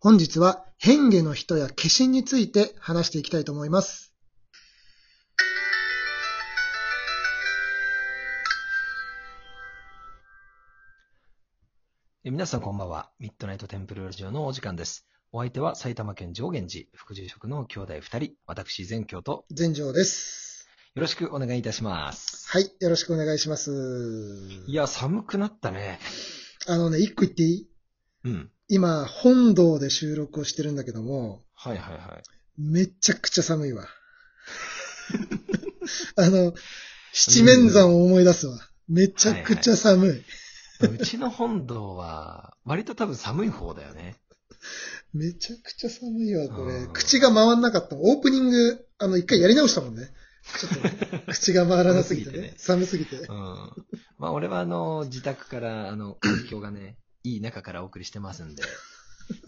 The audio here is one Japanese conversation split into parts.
本日は変化の人や化身について話していきたいと思います。皆さんこんばんは。ミッドナイトテンプルラジオのお時間です。お相手は埼玉県上源寺副住職の兄弟2人、私善教と善城です。よろしくお願いいたします。はい、よろしくお願いします。いや、寒くなったね。一個言っていい？うん。今、本堂で収録をしてるんだけども、はいはいはい。めちゃくちゃ寒いわ。七面山を思い出すわ。めちゃくちゃ寒い。はいはいうちの本堂は、割と多分寒い方だよね。めちゃくちゃ寒いわ、これ。口が回んなかった。オープニング、一回やり直したもんね。ちょっと、ね、口が回らなすぎてね。寒すぎて。うん。まあ、俺は自宅から、環境がね、いい中からお送りしてますんで、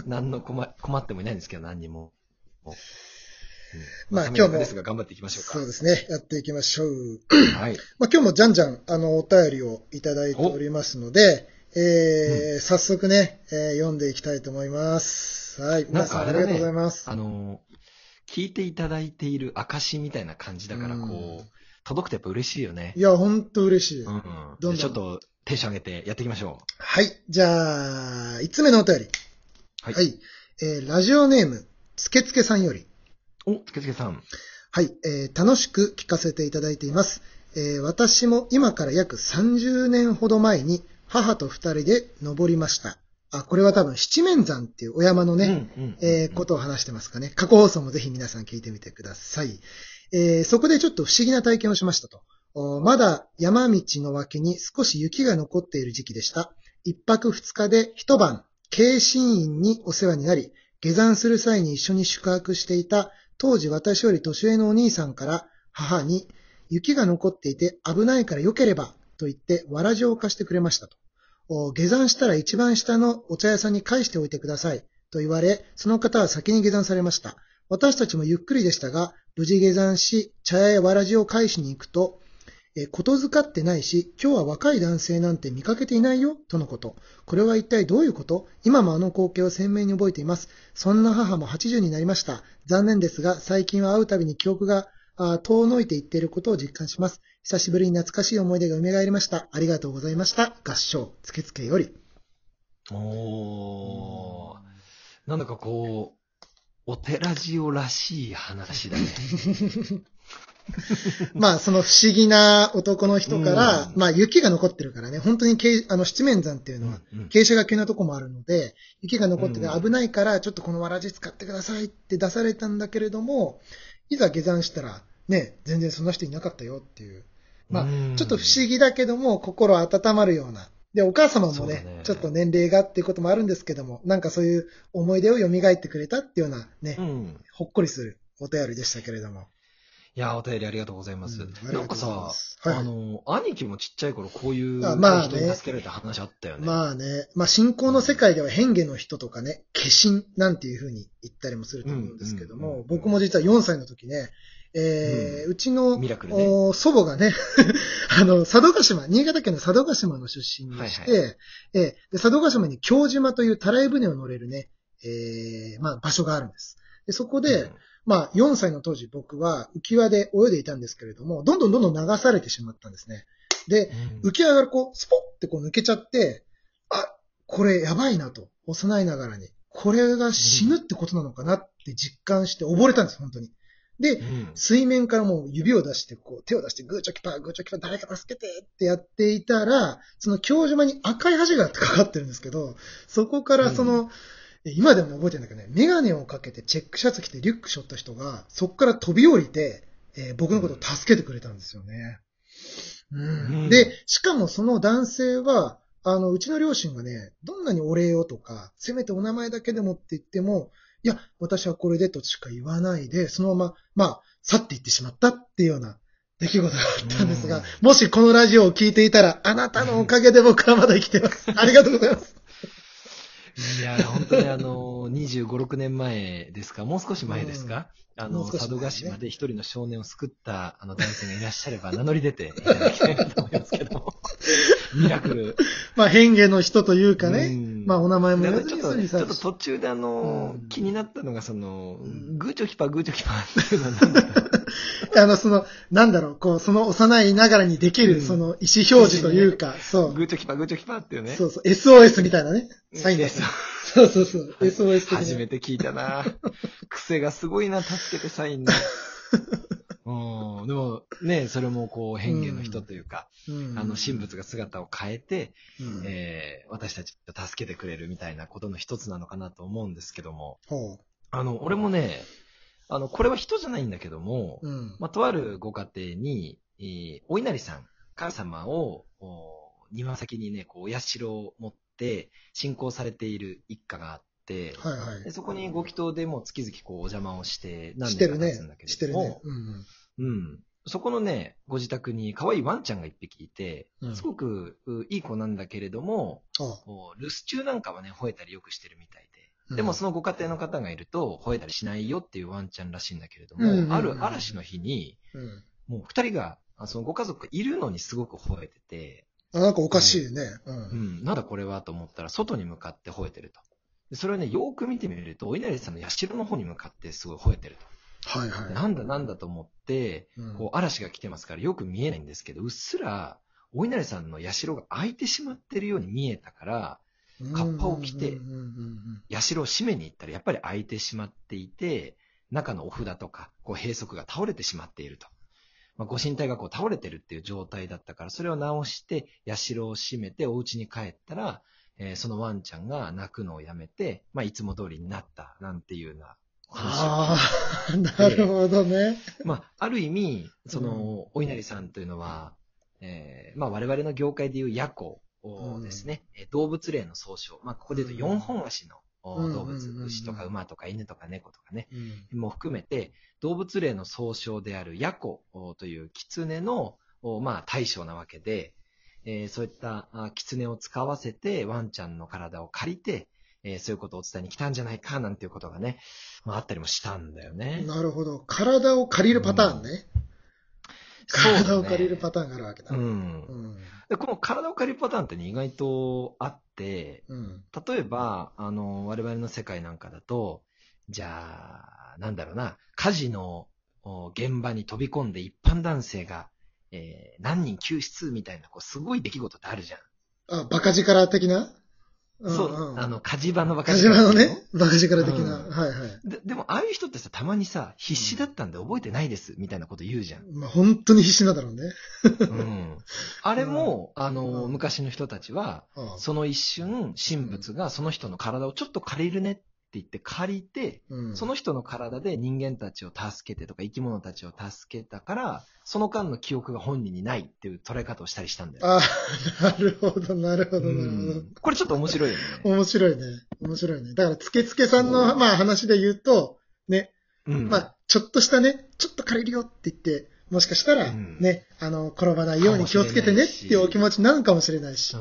何の困ってもいないんですけど、何にも。まあ今日もですが頑張っていきましょうか。そうですね。やっていきましょう。はい。まあ今日もじゃんじゃんお便りをいただいておりますので、早速ね、読んでいきたいと思います。はい。皆さんありがとうございます。聞いていただいている証みたいな感じだから届くとやっぱ嬉しいよね。いや本当嬉しい。うん、うん。どんどんちょっとテンション上げてやっていきましょう。はい。じゃあ5つ目のお便り。はい。はい。ラジオネームつけつけさんより。つけつけさん。はい、楽しく聞かせていただいています、私も今から約30年ほど前に母と二人で登りました。あ、これは多分七面山っていうお山のね、ことを話してますかね。過去放送もぜひ皆さん聞いてみてください。そこでちょっと不思議な体験をしましたと。まだ山道の脇に少し雪が残っている時期でした。一泊二日で一晩、慶心院にお世話になり、下山する際に一緒に宿泊していた当時私より年上のお兄さんから母に雪が残っていて危ないから良ければと言ってわらじを貸してくれましたと。下山したら一番下のお茶屋さんに返しておいてくださいと言われ、その方は先に下山されました。私たちもゆっくりでしたが、無事下山し茶屋へわらじを返しに行くと、ことづかってないし、今日は若い男性なんて見かけていないよとのこと。これは一体どういうこと？今も光景を鮮明に覚えています。そんな母も80になりました。残念ですが、最近は会うたびに記憶が遠のいていっていることを実感します。久しぶりに懐かしい思い出が蘇りました。ありがとうございました。合唱つけつけより。おー、なんだかこうお寺塩らしい話だね。まあその不思議な男の人から、まあ雪が残ってるからね、本当に七面山っていうのは傾斜が急なとこもあるので、雪が残ってて危ないからちょっとこのわらじ使ってくださいって出されたんだけれども、いざ下山したらね、全然そんな人いなかったよっていう、まあちょっと不思議だけども心温まるような。で、お母様も ね、ちょっと年齢がっていうこともあるんですけども、なんかそういう思い出を蘇ってくれたっていうようなね、ほっこりするお便りでしたけれども。いや、お便りありがとうございます。なんかさ、兄貴もちっちゃい頃こういう人に助けられた話あったよね。まあね。まあ信仰の世界では変化の人とかね、化身なんていうふうに言ったりもすると思うんですけども、僕も実は4歳の時ね、うちの、ね、祖母がね、佐渡島、新潟県の佐渡島の出身でして、で佐渡島に京島というたらい船を乗れるね、まあ場所があるんです。でそこで、まあ、4歳の当時僕は浮き輪で泳いでいたんですけれども、どんどん流されてしまったんですね。で、浮き輪がこう、スポッってこう抜けちゃって、あ、これやばいなと、幼いながらに。これが死ぬってことなのかなって実感して溺れたんです、本当に。で、水面からもう指を出して、こう、手を出して、グーチョキパー、グーチョキパー、誰か助けてってやっていたら、その京島に赤い橋がかかってるんですけど、そこからその、今でも覚えてるんだけどね、メガネをかけてチェックシャツ着てリュック背負った人が、そこから飛び降りて、僕のことを助けてくれたんですよね。で、しかもその男性は、うちの両親がね、どんなにお礼をとか、せめてお名前だけでもって言っても、いや、私はこれでとしか言わないで、そのまま、まあ、去っていってしまったっていうような出来事があったんですが、もしこのラジオを聞いていたら、あなたのおかげで僕はまだ生きてます。ありがとうございます。いや、本当に25、6年前ですか、もう少し前ですか、佐渡島で一人の少年を救った男性がいらっしゃれば名乗り出ていただきたいと思いますけども。ミラクル。まあ、変化の人というかね。まあお名前もね、ちょっと途中で気になったのがそのグーチョキパーグーチョキパーっていうのは何だったなんだろう、こう、その幼いながらにできる、その意思表示というか、そう。グーチョキパーグーチョキパーっていうね。そうそう、SOS みたいなね。サインです。そうそうそう、SOS 的な。初めて聞いたな癖がすごいな、助けてサインの。うん、でもね、それもこう変化の人というか、うん、神仏が姿を変えて、うん私たちを助けてくれるみたいなことの一つなのかなと思うんですけども、うん、俺もね、これは人じゃないんだけども、うん、まあ、とあるご家庭に、お稲荷さん、神様を庭先にね、こうお社を持って信仰されている一家があって、はいはい、でそこにご祈祷でも月々こうお邪魔をして何年か経つんだけれども、そこのねご自宅に可愛いワンちゃんが一匹いて、うん、すごくいい子なんだけれども、留守中なんかはね吠えたりよくしてるみたいで、でもそのご家庭の方がいると吠えたりしないよっていうワンちゃんらしいんだけれども、ある嵐の日に、もう2人がそのご家族いるのにすごく吠えてて、なんかおかしいね、なんだこれはと思ったら外に向かって吠えてると。それをね、よーく見てみると、お稲荷さんの社の方に向かってすごい吠えてると。はいはい。なんだと思って、こう嵐が来てますからよく見えないんですけど、うっすら、お稲荷さんの社が開いてしまってるように見えたから、カッパを着て、社を閉めに行ったらやっぱり開いてしまっていて、中のお札とか、こう閉塞が倒れてしまっていると。まあ、ご神体がこう倒れてるっていう状態だったから、それを直して、社を閉めてお家に帰ったら、そのワンちゃんが泣くのをやめて、まあ、いつも通りになったなんていうような話を聞いて。ああ、なるほどね。まあ、ある意味、その、お稲荷さんというのは、まあ、我々の業界でいうヤコをですね、動物霊の総称。まあ、ここで言うと4本足の動物、牛とか馬とか犬とか猫とかね、も含めて、動物霊の総称であるヤコという狐の、まあ、大将なわけで、そういった狐を使わせてワンちゃんの体を借りて、そういうことをお伝えに来たんじゃないかなんていうことがね、まあ、あったりもしたんだよね。なるほど。体を借りるパターンね。体を借りるパターンがあるわけだ。で、この体を借りるパターンって、ね、意外とあって、例えば我々の世界なんかだと、じゃあなんだろうな、火事の現場に飛び込んで一般男性が何人救出みたいな、こうすごい出来事ってあるじゃん。あ、バカ力的な、そう、火事場のバカ力。火事場のね、バカ力的な。はいはい。でも、ああいう人ってさ、たまにさ、必死だったんで覚えてないです、みたいなこと言うじゃん。まあ、本当に必死なんだろうね。あれも、昔の人たちは、その一瞬、神仏がその人の体をちょっと借りるねって言って借りて、その人の体で人間たちを助けてとか、生き物たちを助けたから、その間の記憶が本人にないっていう捉え方をしたりしたんだよ。ああ、なるほど、なるほど、なるほど。これちょっと面白いよね。面白いね。だから、つけつけさんの、まあ、話で言うと、ね、まあ、ちょっとしたね、ちょっと借りるよって言って、もしかしたら、ね、転ばないように気をつけてねっていうお気持ちになるかもしれないし。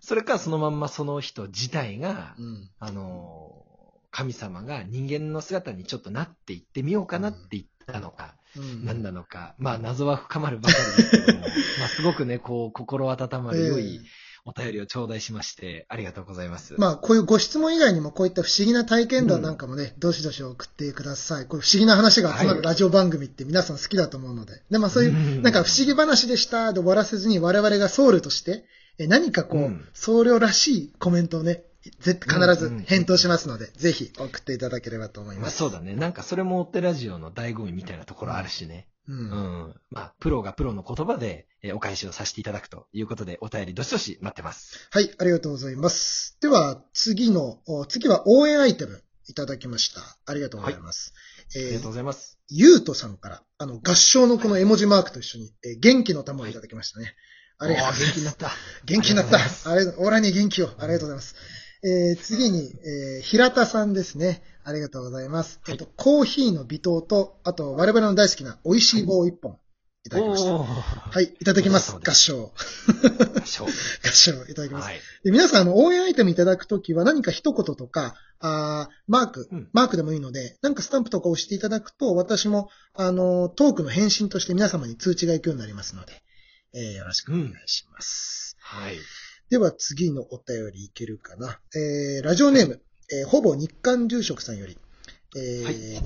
それか、そのまんまその人自体が、神様が人間の姿にちょっとなっていってみようかなって言ったのか、何なのか、まあ謎は深まるばかりですけども、まあすごくね、こう、心温まる良いお便りを頂戴しまして、ありがとうございます。まあこういうご質問以外にも、こういった不思議な体験談なんかもね、どしどし送ってください。こういう不思議な話が集まるラジオ番組って皆さん好きだと思うので、で、まあそういう、なんか不思議話でしたで終わらせずに、我々が僧侶として、何かこう、僧侶らしいコメントをね、必ず返答しますので、ぜひ送っていただければと思います。まあ、そうだね。なんかそれもおってラジオの醍醐味みたいなところあるしね。まあ、プロがプロの言葉でお返しをさせていただくということで、お便りどしどし待ってます。はい、ありがとうございます。では、次は応援アイテムいただきました。ありがとうございます。ありがとうございます。ゆうとさんから、合唱のこの絵文字マークと一緒に、元気の玉をいただきましたね。ありがとうございます。元気になった。オーラに元気を。ありがとうございます。次に、平田さんですね。ありがとうございます。コーヒーの微糖と、あと、我々の大好きな美味しい棒一本、いただきました。はい、いただきます。合唱いただきます。で、皆さん、応援アイテムいただくときは何か一言とか、マークでもいいので、なんかスタンプとか押していただくと、私も、トークの返信として皆様に通知が行くようになりますので、よろしくお願いします。はい。では次のお便りいけるかな。ラジオネーム、ほぼ日刊住職さんより、はい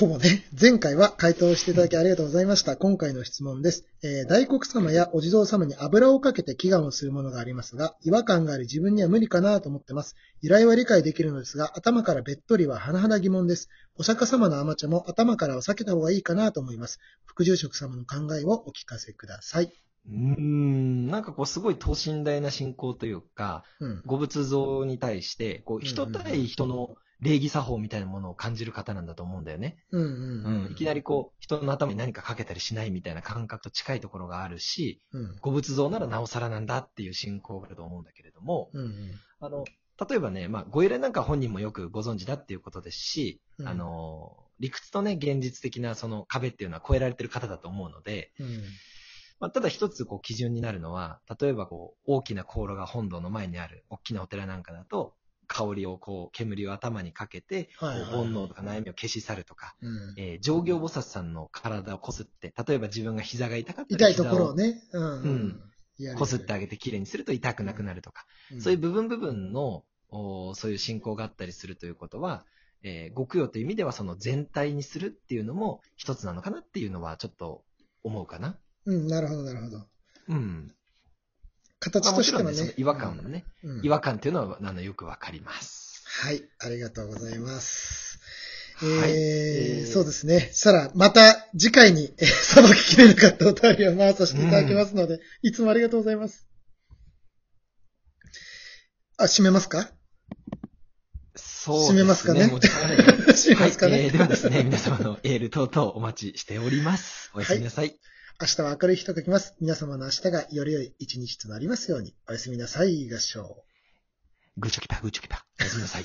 ほぼね、前回は回答していただきありがとうございました。今回の質問です。大黒様やお地蔵様に油をかけて祈願をするものがありますが、違和感があり自分には無理かなと思ってます。由来は理解できるのですが、頭からべっとりは甚だ疑問です。お釈迦様のアマチャも頭からは避けた方がいいかなと思います。副住職様の考えをお聞かせください。なんかこうすごい等身大な信仰というか、ご仏像に対してこう人対人の礼儀作法みたいなものを感じる方なんだと思うんだよね。いきなりこう人の頭に何かかけたりしないみたいな感覚と近いところがあるし、ご仏像ならなおさらなんだっていう信仰があると思うんだけれども、例えばね、ご由来なんか本人もよくご存知だっていうことですし、理屈とね現実的なその壁っていうのは越えられてる方だと思うので、ただ一つこう基準になるのは、例えばこう大きな香炉が本堂の前にある大きなお寺なんかだと、香りをこう煙を頭にかけて、煩悩とか悩みを消し去るとか、上行菩薩さんの体をこすって、例えば自分が膝が痛かったら膝を痛いところをね、こすってあげてきれいにすると痛くなくなるとか、そういう部分部分のそういう信仰があったりするということは、ご供養という意味ではその全体にするっていうのも一つなのかなっていうのはちょっと思うかな。なるほど、なるほど。形としてはね。違和感もね。違和感っていうのはよくわかります。はい、ありがとうございます。そうですね。そしたら、また次回に、さばききれなかったお便りを回させていただきますので、いつもありがとうございます。締めますか？そうですね。締めますかね。締めますかね。ではですね、皆様のエール等々お待ちしております。おやすみなさい。明日は明るい日と書きます。皆様の明日がより良い一日となりますように。おやすみなさい。合唱。グーチョキパ、グーチョキパ。おやすみなさい。